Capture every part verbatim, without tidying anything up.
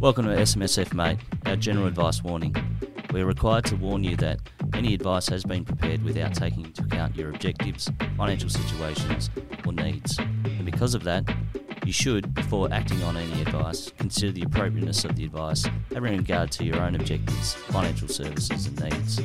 Welcome to S M S F Mate, our general advice warning. We are required to warn you that any advice has been prepared without taking into account your objectives, financial situations or needs. And because of that, you should, before acting on any advice, consider the appropriateness of the advice having regard to your own objectives, financial services and needs.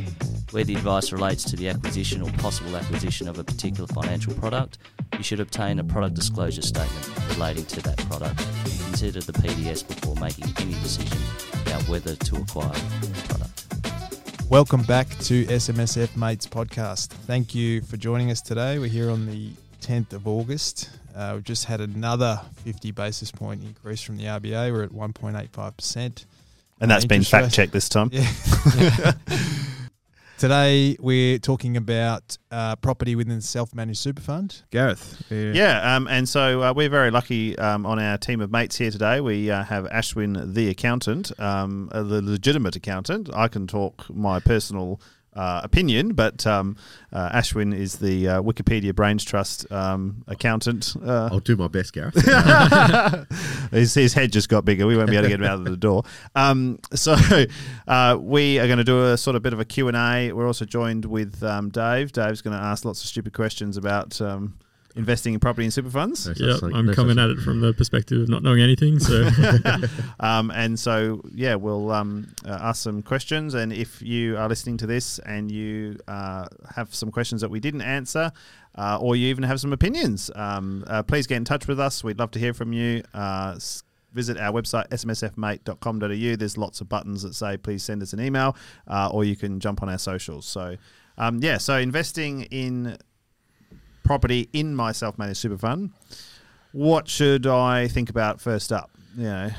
Where the advice relates to the acquisition or possible acquisition of a particular financial product, you should obtain a product disclosure statement relating to that product and consider the P D S before making any decision about whether to acquire the product. Welcome back to S M S F Mate's podcast. Thank you for joining us today. We're here on the tenth of August. Uh, we've just had another fifty basis point increase from the R B A. We're at one point eight five percent. And that's been fact-checked this time. Yeah. Today, we're talking about uh, property within the self-managed super fund. Gareth. Yeah, yeah um, and so uh, we're very lucky um, on our team of mates here today. We uh, have Ashwin, the accountant, um, the legitimate accountant. I can talk my personal uh, opinion, but um, uh, Ashwin is the uh, Wikipedia Brains Trust um, accountant. Uh, I'll do my best, Gareth. his, his head just got bigger. We won't be able to get him out of the door. Um, so uh, we are going to do a sort of bit of a Q and A. We're also joined with um, Dave. Dave's going to ask lots of stupid questions about um, investing in property and super funds. Yeah, like, I'm coming at it from the perspective of not knowing anything. So, um, And so, yeah, we'll um, uh, ask some questions. And if you are listening to this and you uh, have some questions that we didn't answer, uh, or you even have some opinions, um, uh, please get in touch with us. We'd love to hear from you. Uh, Visit our website, S M S F mate dot com dot A U. There's lots of buttons that say, please send us an email, uh, or you can jump on our socials. So, um, yeah, so investing in property in my self-managed super fund, what should I think about first up? You know,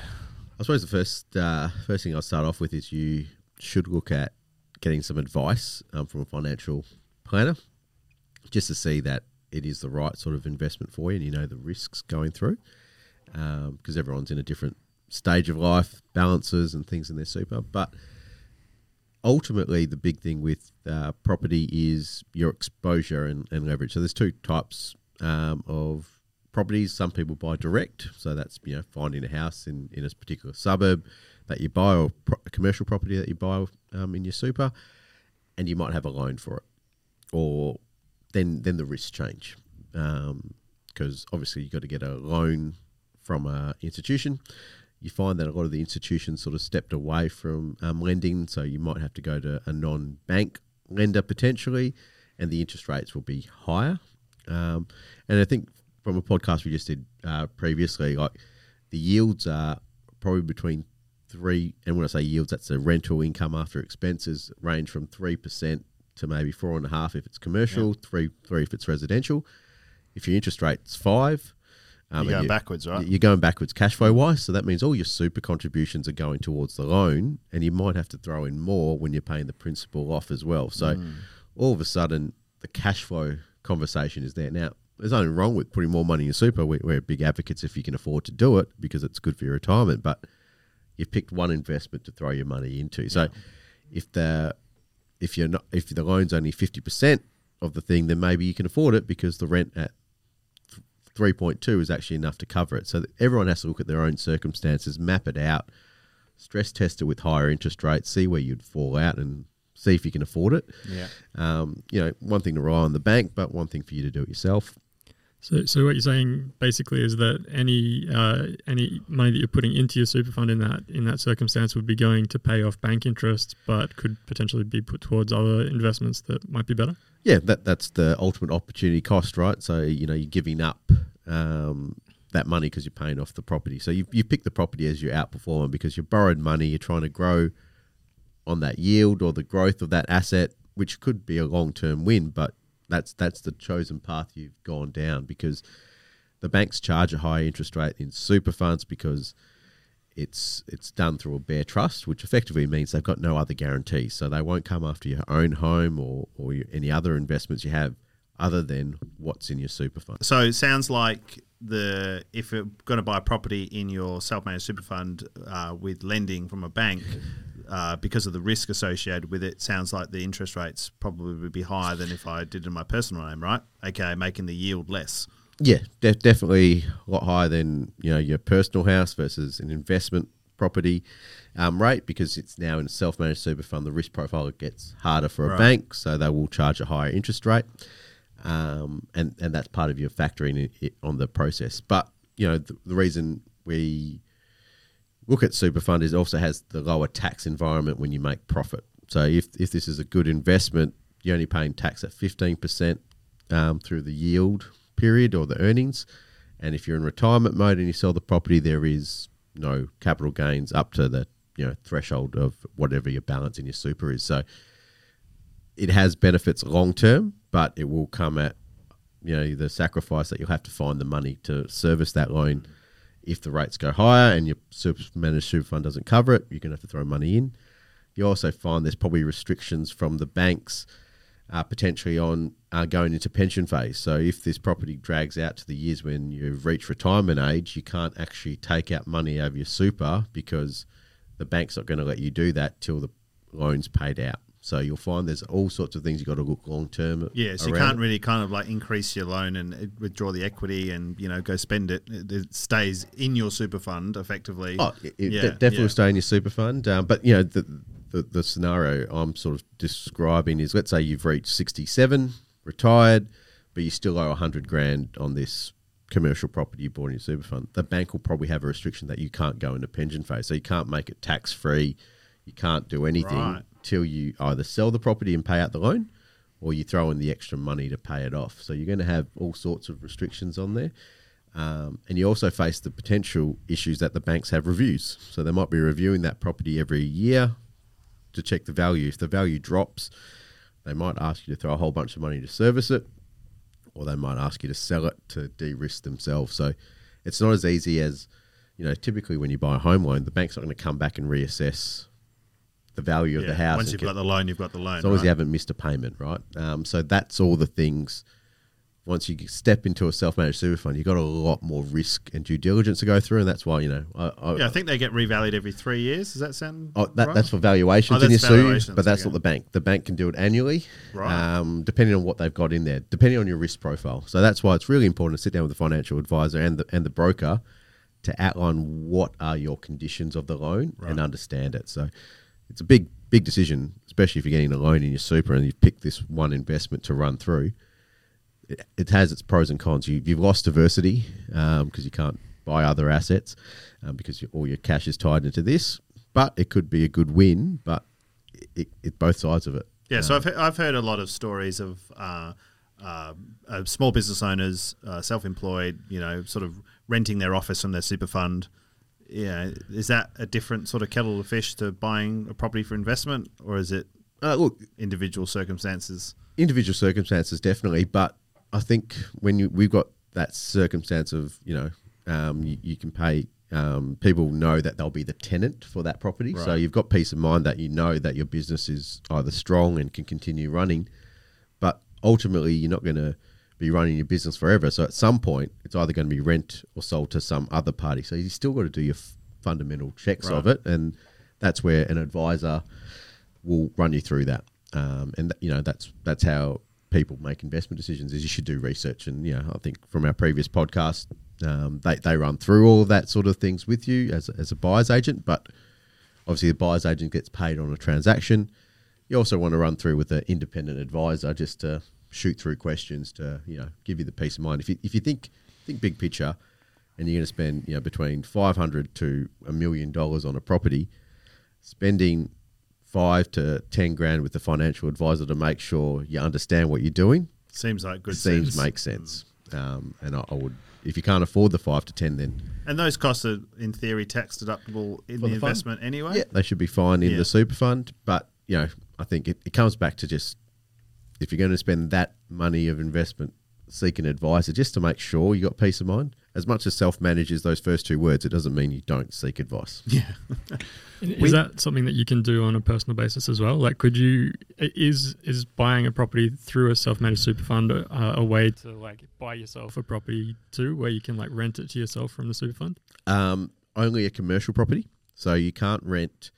I suppose the first, uh, first thing I'll start off with is you should look at getting some advice um, from a financial planner just to see that it is the right sort of investment for you and you know the risks going through. Because um, everyone's in a different stage of life, balances and things in their super. But ultimately, the big thing with uh, property is your exposure and, and leverage. So there's two types um, of properties. Some people buy direct. So that's, you know, finding a house in, in a particular suburb that you buy or pro- commercial property that you buy um, in your super. And you might have a loan for it. Or then, then the risks change. Um, because obviously you've got to get a loan from an institution. You find that a lot of the institutions sort of stepped away from um, lending, so you might have to go to a non-bank lender potentially, and the interest rates will be higher. Um, and I think from a podcast we just did uh, previously, like the yields are probably between three, and when I say yields, that's the rental income after expenses, range from three percent to maybe four and a half if it's commercial, yep. three three if it's residential. If your interest rate's five, Um, you're going you, backwards, right? You're going backwards cash flow-wise, so that means all your super contributions are going towards the loan, and you might have to throw in more when you're paying the principal off as well. So mm. all of a sudden, the cash flow conversation is there. Now, there's nothing wrong with putting more money in your super. We're, we're big advocates if you can afford to do it because it's good for your retirement, but you've picked one investment to throw your money into. Yeah. So if the if you're not if the loan's only fifty percent of the thing, then maybe you can afford it because the rent at three point two is actually enough to cover it. So that everyone has to look at their own circumstances, map it out, stress test it with higher interest rates, see where you'd fall out and see if you can afford it. Yeah. Um, you know, one thing to rely on the bank, but one thing for you to do it yourself. So so what you're saying basically is that any uh, any money that you're putting into your super fund in that in that circumstance would be going to pay off bank interest, but could potentially be put towards other investments that might be better? Yeah, that that's the ultimate opportunity cost, right? So, you know, you're giving up um, that money because you're paying off the property. So you you pick the property as you're outperforming because you borrowed money, you're trying to grow on that yield or the growth of that asset, which could be a long-term win, but That's that's the chosen path you've gone down because the banks charge a high interest rate in super funds because it's it's done through a bare trust, which effectively means they've got no other guarantees. So they won't come after your own home or, or your, any other investments you have other than what's in your super fund. So it sounds like the if you're going to buy a property in your self-managed super fund uh, with lending from a bank, Uh, because of the risk associated with it, sounds like the interest rates probably would be higher than if I did in my personal name, right? Okay, making the yield less. Yeah, de- definitely a lot higher than, you know, your personal house versus an investment property um, rate, because it's now in a self-managed super fund, the risk profile gets harder for a right. bank, so they will charge a higher interest rate. Um, and, and that's part of your factoring it on the process. But, you know, the, the reason we look at super fund is it also has the lower tax environment when you make profit. So if, if this is a good investment, you're only paying tax at fifteen percent um, through the yield period or the earnings. And if you're in retirement mode and you sell the property, there is no capital gains up to the, you know, threshold of whatever your balance in your super is. So it has benefits long term, but it will come at, you know, the sacrifice that you'll have to find the money to service that loan. If the rates go higher and your super managed super fund doesn't cover it, you're going to have to throw money in. You also find there's probably restrictions from the banks uh, potentially on uh, going into pension phase. So if this property drags out to the years when you've reached retirement age, you can't actually take out money out of your super because the bank's not going to let you do that till the loan's paid out. So you'll find there's all sorts of things you've got to look long term. Yeah, so you can't really kind of like increase your loan and withdraw the equity and, you know, go spend it. It stays in your super fund effectively. Oh, it, yeah, it definitely yeah. will stay in your super fund. Um, but, you know, the, the the scenario I'm sort of describing is, let's say you've reached sixty-seven, retired, but you still owe one hundred grand on this commercial property you bought in your super fund. The bank will probably have a restriction that you can't go into pension phase. So you can't make it tax free. You can't do anything. Right. Till you either sell the property and pay out the loan, or you throw in the extra money to pay it off. So you're going to have all sorts of restrictions on there. Um, and you also face the potential issues that the banks have reviews. So they might be reviewing that property every year to check the value. If the value drops, they might ask you to throw a whole bunch of money to service it, or they might ask you to sell it to de-risk themselves. So it's not as easy as, you know, typically when you buy a home loan, the bank's not going to come back and reassess the value yeah, of the house. Once you've got the loan, you've got the loan. As long right? as you haven't missed a payment, right? Um, so that's all the things. Once you step into a self-managed super fund, you've got a lot more risk and due diligence to go through, and that's why, you know... I, I, yeah, I think they get revalued every three years. Does that sound oh, that, right? That's for valuations oh, that's in your valuations, super, but that's okay. Not the bank. The bank can do it annually, right? Um, depending on what they've got in there, depending on your risk profile. So that's why it's really important to sit down with the financial advisor and the, and the broker to outline what are your conditions of the loan right. and understand it. So... it's a big, big decision, especially if you're getting a loan in your super and you've picked this one investment to run through. It, it has its pros and cons. You, you've lost diversity because um, you can't buy other assets um, because you, all your cash is tied into this. But it could be a good win, but it, it, it both sides of it. Yeah, um, so I've, I've heard a lot of stories of uh, uh, uh, small business owners, uh, self-employed, you know, sort of renting their office from their super fund. Yeah, is that a different sort of kettle of fish to buying a property for investment, or is it uh, look individual circumstances? Individual circumstances, definitely. But I think when you, we've got that circumstance of, you know, um, you, you can pay um, people know that they'll be the tenant for that property, right. So you've got peace of mind that you know that your business is either strong and can continue running, but ultimately you're not going to be running your business forever. So at some point, it's either going to be rent or sold to some other party. So you still got to do your f- fundamental checks right. of it, and that's where an advisor will run you through that. Um, and th- you know that's that's how people make investment decisions. Is you should do research, and you know I think from our previous podcast, um, they they run through all of that sort of things with you as as a buyer's agent. But obviously, the buyer's agent gets paid on a transaction. You also want to run through with an independent advisor just to shoot through questions to, you know, give you the peace of mind. If you if you think think big picture, and you're going to spend, you know, between five hundred to a million dollars on a property, spending five to ten grand with the financial advisor to make sure you understand what you're doing seems like good seems sense. Makes sense. Um, and I, I would, if you can't afford the five to ten, then and those costs are in theory tax deductible in the, the investment fund. Anyway. Yeah, they should be fine in yeah. the super fund. But you know, I think it, it comes back to just, if you're going to spend that money of investment seeking advice, just to make sure you got peace of mind. As much as self-manage is those first two words, it doesn't mean you don't seek advice. Yeah. Is we, that something that you can do on a personal basis as well? Like, could you is is buying a property through a self-managed super fund a, a way to like buy yourself a property too, where you can like rent it to yourself from the super fund? Um, only a commercial property, so you can't rent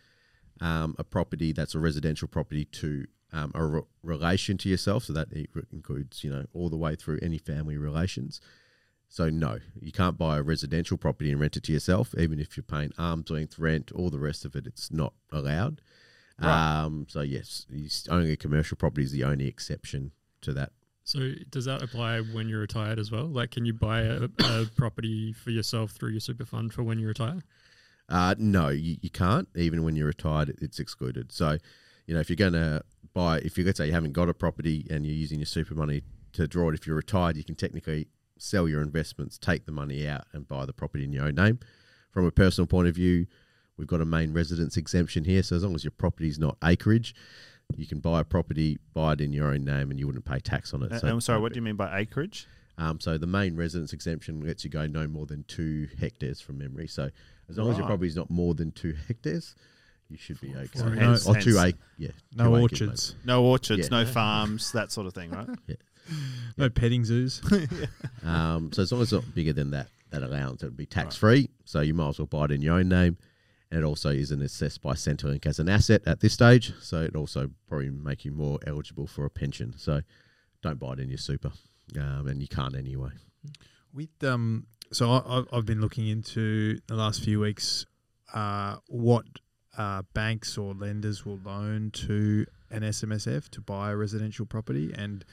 um, a property that's a residential property to. Um, a re- relation to yourself, so that includes, you know, all the way through any family relations. So no, you can't buy a residential property and rent it to yourself, even if you're paying arm's length rent, all the rest of it, it's not allowed. Right. Um, so yes, only commercial property is the only exception to that. So does that apply when you're retired as well? Like, can you buy a, a property for yourself through your super fund for when you retire? Uh, no, you, you can't. Even when you're retired, it's excluded. So, you know, if you're going to buy, if you let's say you haven't got a property and you're using your super money to draw it, if you're retired, you can technically sell your investments, take the money out and buy the property in your own name. From a personal point of view, we've got a main residence exemption here. So as long as your property is not acreage, you can buy a property, buy it in your own name, and you wouldn't pay tax on it. Uh, so I'm sorry, what do you mean by acreage? Um, so the main residence exemption lets you go no more than two hectares from memory. So as long right. as your property is not more than two hectares, you should be okay. Or no, oh, two ac- yeah, no two orchards, acres, no orchards, yeah. no farms, that sort of thing, right? yeah. No yeah. petting zoos. yeah. um, so as long as it's not bigger than that, that allowance, it would be tax-free. Right. So you might as well buy it in your own name. And it also isn't assessed by Centrelink as an asset at this stage. So it also probably make you more eligible for a pension. So don't buy it in your super. Um, and you can't anyway. With um, So I, I've been looking into the last few weeks uh, what uh, banks or lenders will loan to an S M S F to buy a residential property. And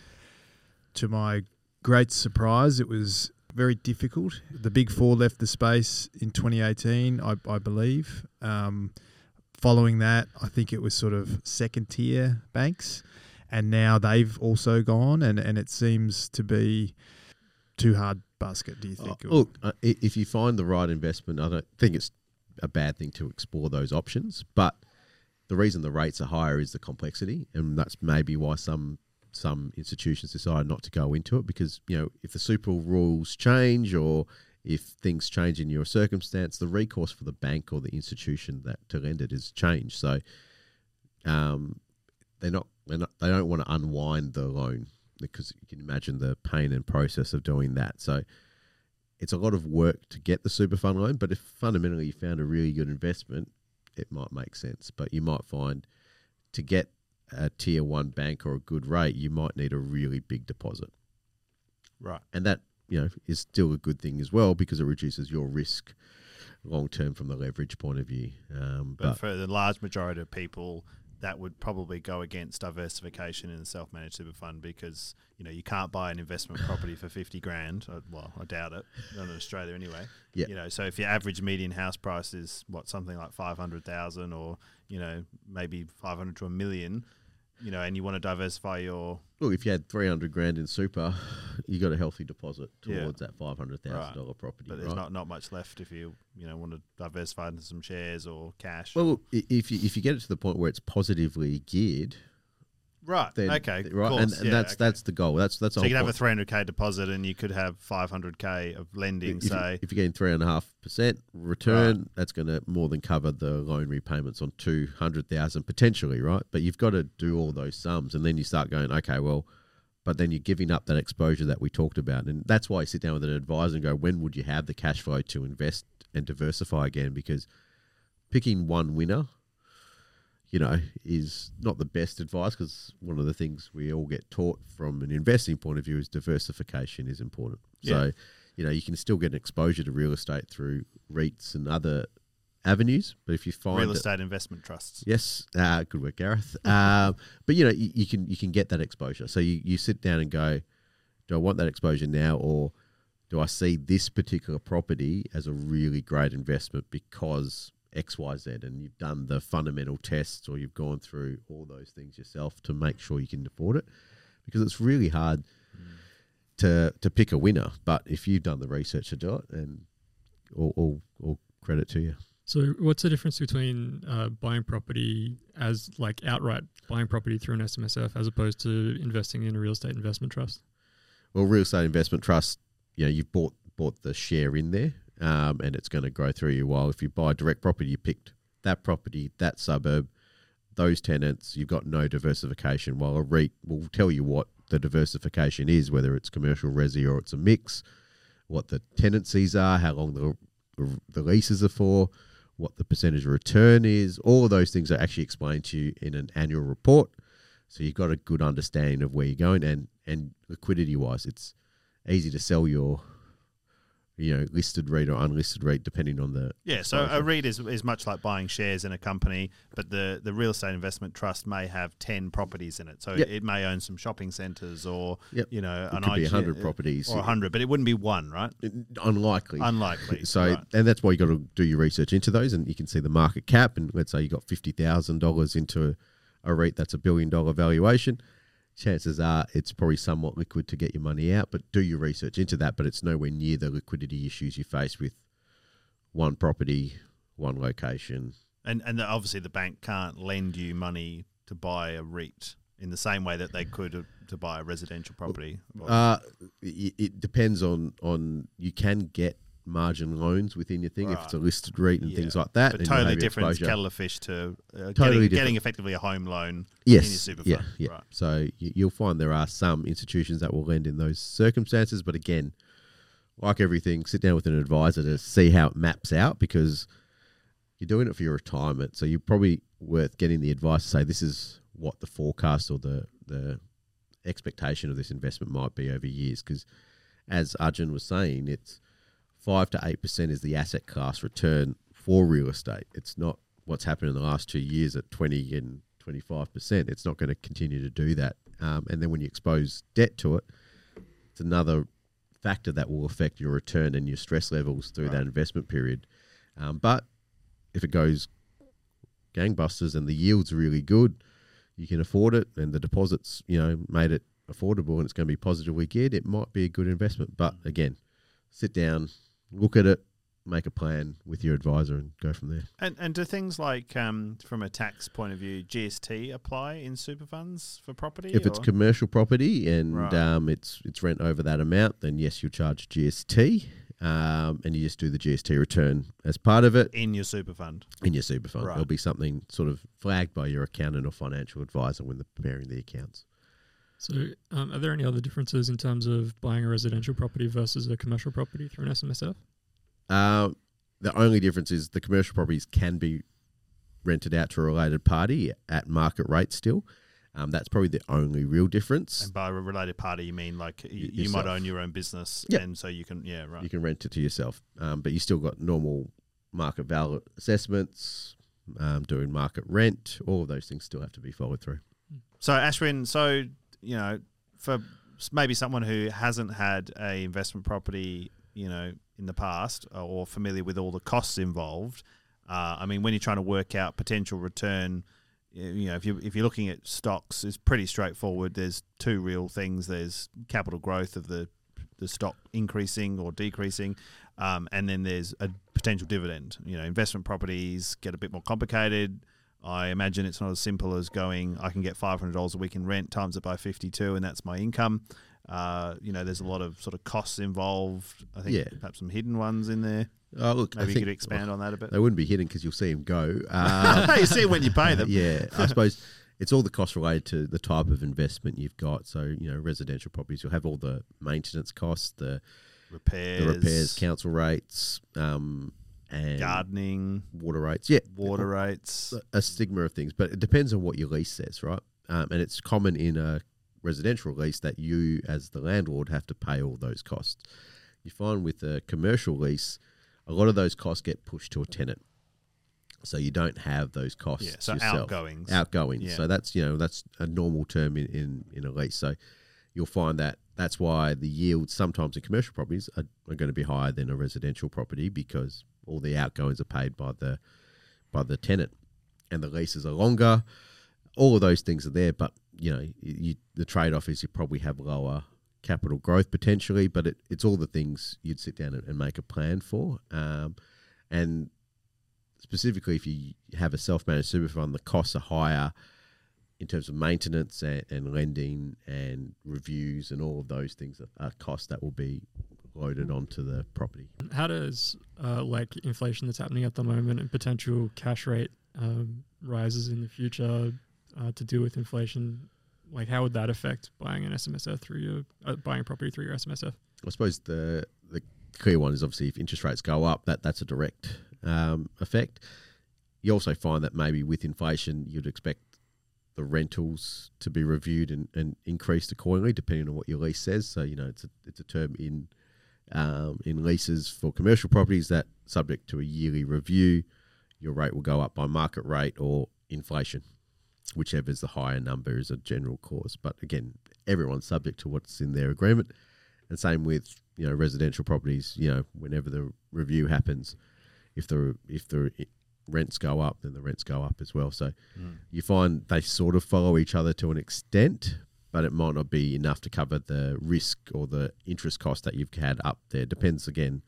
to my great surprise, it was very difficult. The big four left the space in twenty eighteen, I, I believe. Um, following that, I think it was sort of second tier banks, and now they've also gone, and, and it seems to be too hard basket, do you think? Oh, look, uh, if you find the right investment, I don't think it's a bad thing to explore those options, but the reason the rates are higher is the complexity, and that's maybe why some some institutions decide not to go into it, because, you know, if the super rules change or if things change in your circumstance, the recourse for the bank or the institution that to lend it is changed. So um, they're not, they're not they don't want to unwind the loan, because you can imagine the pain and process of doing that. So it's a lot of work to get the super fund loan, but if fundamentally you found a really good investment, it might make sense. But you might find to get a tier one bank or a good rate, you might need a really big deposit. Right. And that, you know, is still a good thing as well, because it reduces your risk long term from the leverage point of view. Um, but, but for the large majority of people, that would probably go against diversification in a self-managed super fund, because, you know, you can't buy an investment property for fifty grand. Well, I doubt it. Not in Australia anyway. Yeah. You know, so if your average median house price is what, something like five hundred thousand, or, you know, maybe five hundred to a million, you know, and you want to diversify your... Look, if you had three hundred grand in super, you got a healthy deposit towards yeah. that five hundred thousand dollars right. property. But there's right? not, not much left if you, you know, want to diversify into some shares or cash. Well, or if you if you get it to the point where it's positively geared... Right, then, okay, th- right, course, and, and yeah, that's okay. that's the goal. That's that's. So you could have a three hundred k deposit, and you could have five hundred k of lending. If, say, you, if you're getting three and a half percent return, right. that's going to more than cover the loan repayments on two hundred thousand potentially, right? But you've got to do all those sums, and then you start going, okay, well, but then you're giving up that exposure that we talked about, and that's why you sit down with an advisor and go, when would you have the cash flow to invest and diversify again? Because picking one winner, you know, is not the best advice, because one of the things we all get taught from an investing point of view is diversification is important. Yeah. So, you know, you can still get an exposure to real estate through REITs and other avenues, but if you find real estate that, investment trusts, yes, uh, good work, Gareth. Um, but you know, you, you can you can get that exposure. So you you sit down and go, do I want that exposure now, or do I see this particular property as a really great investment because X Y Z, and you've done the fundamental tests or you've gone through all those things yourself to make sure you can afford it, because it's really hard mm. to to pick a winner. But if you've done the research to do it, and all, all, all credit to you. So what's the difference between uh, buying property as like outright buying property through an S M S F as opposed to investing in a real estate investment trust? Well, real estate investment trust, you know, you've bought, bought the share in there. Um, and it's going to grow through you. While if you buy direct property, you picked that property, that suburb, those tenants, you've got no diversification. While a REIT will tell you what the diversification is, whether it's commercial, resi, or it's a mix, what the tenancies are, how long the, the leases are for, what the percentage of return is. All of those things are actually explained to you in an annual report. So you've got a good understanding of where you're going. And, and liquidity-wise, it's easy to sell your you know, listed REIT or unlisted REIT, depending on the... Yeah, so a REIT is, is much like buying shares in a company, but the, the real estate investment trust may have ten properties in it. So yep. it may own some shopping centres or, yep. you know... It an could I G, be one hundred properties. Or one hundred, but it wouldn't be one, right? It, unlikely. Unlikely. So, right. And that's why you got to do your research into those, and you can see the market cap, and let's say you got fifty thousand dollars into a, a REIT that's a billion-dollar valuation. Chances are it's probably somewhat liquid to get your money out, but do your research into that. But it's nowhere near the liquidity issues you face with one property, one location. And and the, obviously the bank can't lend you money to buy a REIT in the same way that they could uh, to buy a residential property. Uh, it, it depends on, on – you can get margin loans within your thing right. if it's a listed REIT and yeah. things like that. But and totally different exposure. Kettle of fish to uh, totally getting, different. getting effectively a home loan yes. in your super fund. Yeah, yeah. Right. So you, you'll find there are some institutions that will lend in those circumstances. But again, like everything, sit down with an advisor to see how it maps out, because you're doing it for your retirement. So you're probably worth getting the advice to say this is what the forecast or the, the expectation of this investment might be over years. Because as Arjun was saying, it's Five to eight percent is the asset class return for real estate. It's not what's happened in the last two years at twenty and twenty-five percent. It's not going to continue to do that. Um, and then when you expose debt to it, it's another factor that will affect your return and your stress levels through right. that investment period. Um, but if it goes gangbusters and the yield's really good, you can afford it, and the deposits, you know, made it affordable, and it's going to be positively geared. It might be a good investment, but again, sit down. Look at it, make a plan with your advisor, and go from there. And and do things like, um, from a tax point of view, G S T apply in super funds for property? If or? It's commercial property and right. um, it's it's rent over that amount, then yes, you'll charge G S T, um, and you just do the G S T return as part of it. In your super fund? In your super fund. Right. There'll be something sort of flagged by your accountant or financial advisor when they're preparing the accounts. So um, are there any other differences in terms of buying a residential property versus a commercial property through an S M S F? Uh, the only difference is the commercial properties can be rented out to a related party at market rate still. Um, that's probably the only real difference. And by a related party, you mean like y- you might own your own business yep. and so you can, yeah, right. You can rent it to yourself, um, but you still got normal market value assessments, um, doing market rent, all of those things still have to be followed through. So Ashwin, so... you know, for maybe someone who hasn't had a investment property, you know, in the past or familiar with all the costs involved, uh, I mean, when you're trying to work out potential return, you know, if you if you're looking at stocks, it's pretty straightforward. There's two real things: there's capital growth of the the stock increasing or decreasing, um, and then there's a potential dividend. You know, investment properties get a bit more complicated. I imagine it's not as simple as going, I can get five hundred dollars a week in rent, times it by fifty-two, and that's my income. Uh, you know, there's a lot of sort of costs involved. I think yeah. perhaps some hidden ones in there. Oh, look, Maybe I you could expand well, on that a bit. They wouldn't be hidden because you'll see them go. Um, you see when you pay them. Yeah, I suppose it's all the costs related to the type of investment you've got. So, you know, residential properties, you'll have all the maintenance costs, the repairs, the repairs council rates, um and gardening, water rates, yeah, water rates, a stigma of things, but it depends on what your lease says, right? Um, and it's common in a residential lease that you, as the landlord, have to pay all those costs. You find with a commercial lease, a lot of those costs get pushed to a tenant, so you don't have those costs yeah, so yourself. Outgoings, outgoings. Yeah. So that's you know that's a normal term in, in, in a lease. So you'll find that that's why the yields sometimes in commercial properties are, are going to be higher than a residential property, because all the outgoings are paid by the by the tenant, and the leases are longer. All of those things are there, but you know you, the trade-off is you probably have lower capital growth potentially, but it, it's all the things you'd sit down and, and make a plan for. Um, and specifically, if you have a self-managed super fund, the costs are higher in terms of maintenance and, and lending and reviews, and all of those things are, are costs that will be loaded onto the property. How does uh, like inflation that's happening at the moment and potential cash rate um, rises in the future uh, to deal with inflation, like how would that affect buying an S M S F through your uh, buying property through your S M S F? I suppose the the clear one is obviously if interest rates go up, that that's a direct um, effect. You also find that maybe with inflation, you'd expect the rentals to be reviewed and, and increased accordingly, depending on what your lease says. So you know it's a it's a term in Um, in leases for commercial properties, that subject to a yearly review, your rate will go up by market rate or inflation, whichever is the higher number is a general cause. But again, everyone's subject to what's in their agreement. And same with, you know, residential properties. You know, whenever the review happens, if the if the rents go up, then the rents go up as well. So mm. you find they sort of follow each other to an extent, but it might not be enough to cover the risk or the interest cost that you've had up there. Depends again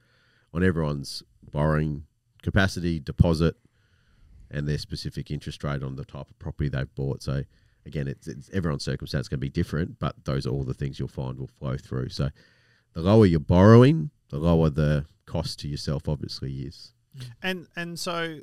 on everyone's borrowing capacity, deposit, and their specific interest rate on the type of property they've bought. So again, it's, it's everyone's circumstance can be different, but those are all the things you'll find will flow through. So the lower you're borrowing, the lower the cost to yourself obviously is. And and so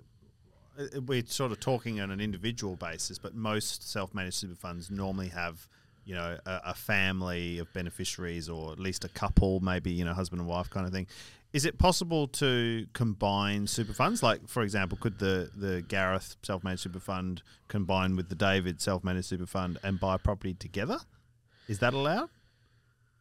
we're sort of talking on an individual basis, but most self-managed super funds normally have, you know, a, a family of beneficiaries, or at least a couple, maybe, you know, husband and wife kind of thing. Is it possible to combine super funds? Like, for example, could the, the Gareth self-managed super fund combine with the David self-managed super fund and buy property together? Is that allowed?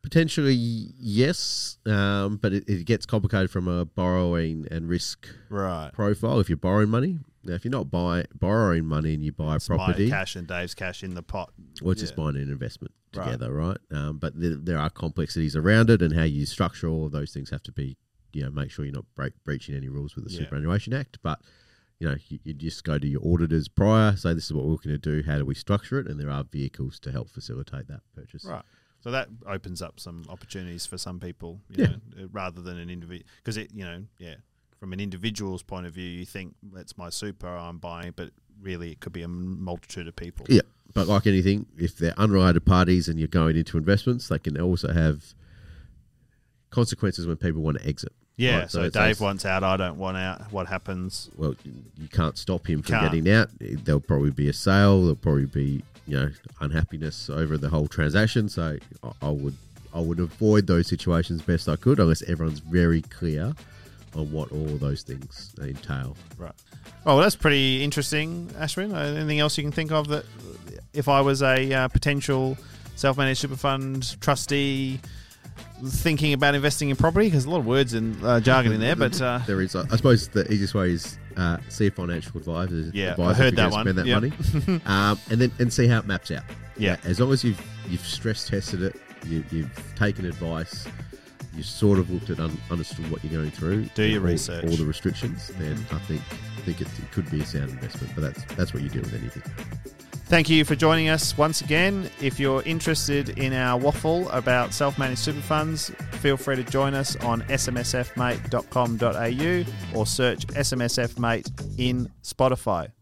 Potentially, yes, um, but it, it gets complicated from a borrowing and risk right. profile. If you're borrowing money, now if you're not buy, borrowing money and you buy it's a property, my cash and Dave's cash in the pot, or it's yeah. just buying an investment together, right? right? Um, but th- there are complexities around it, and how you structure all of those things have to be, you know, make sure you're not break, breaching any rules with the yeah. Superannuation Act. But you know, you, you just go to your auditors prior, say this is what we're looking to do. How do we structure it? And there are vehicles to help facilitate that purchase, right? So that opens up some opportunities for some people, you yeah. know, rather than an individual. Because, it, you know, yeah, from an individual's point of view, you think, that's my super, I'm buying, but really it could be a multitude of people. Yeah, but like anything, if they're unrelated parties and you're going into investments, they can also have consequences when people want to exit. Yeah, right? so, so Dave wants out, I don't want out. What happens? Well, you can't stop him from can't. getting out. There'll probably be a sale, there'll probably be... you know, unhappiness over the whole transaction. So I, I would I would avoid those situations best I could, unless everyone's very clear on what all those things entail. Right. Oh, well, that's pretty interesting, Ashwin. Anything else you can think of that, if I was a uh, potential self-managed super fund trustee thinking about investing in property? Because a lot of words and uh, jargon in there, but uh, there is. I suppose the easiest way is uh, see a financial advisor. Yeah, advisor I heard that one. Spend that yep. money, um, and then and see how it maps out. Yeah, as long as you've you've stress tested it, you, you've taken advice, you've sort of looked at un, understood what you're going through. Do your all, research, all the restrictions. Then I think I think it, it could be a sound investment. But that's that's what you do with anything. Thank you for joining us once again. If you're interested in our waffle about self-managed super funds, feel free to join us on S M S F mate dot com dot A U or search S M S F Mate in Spotify.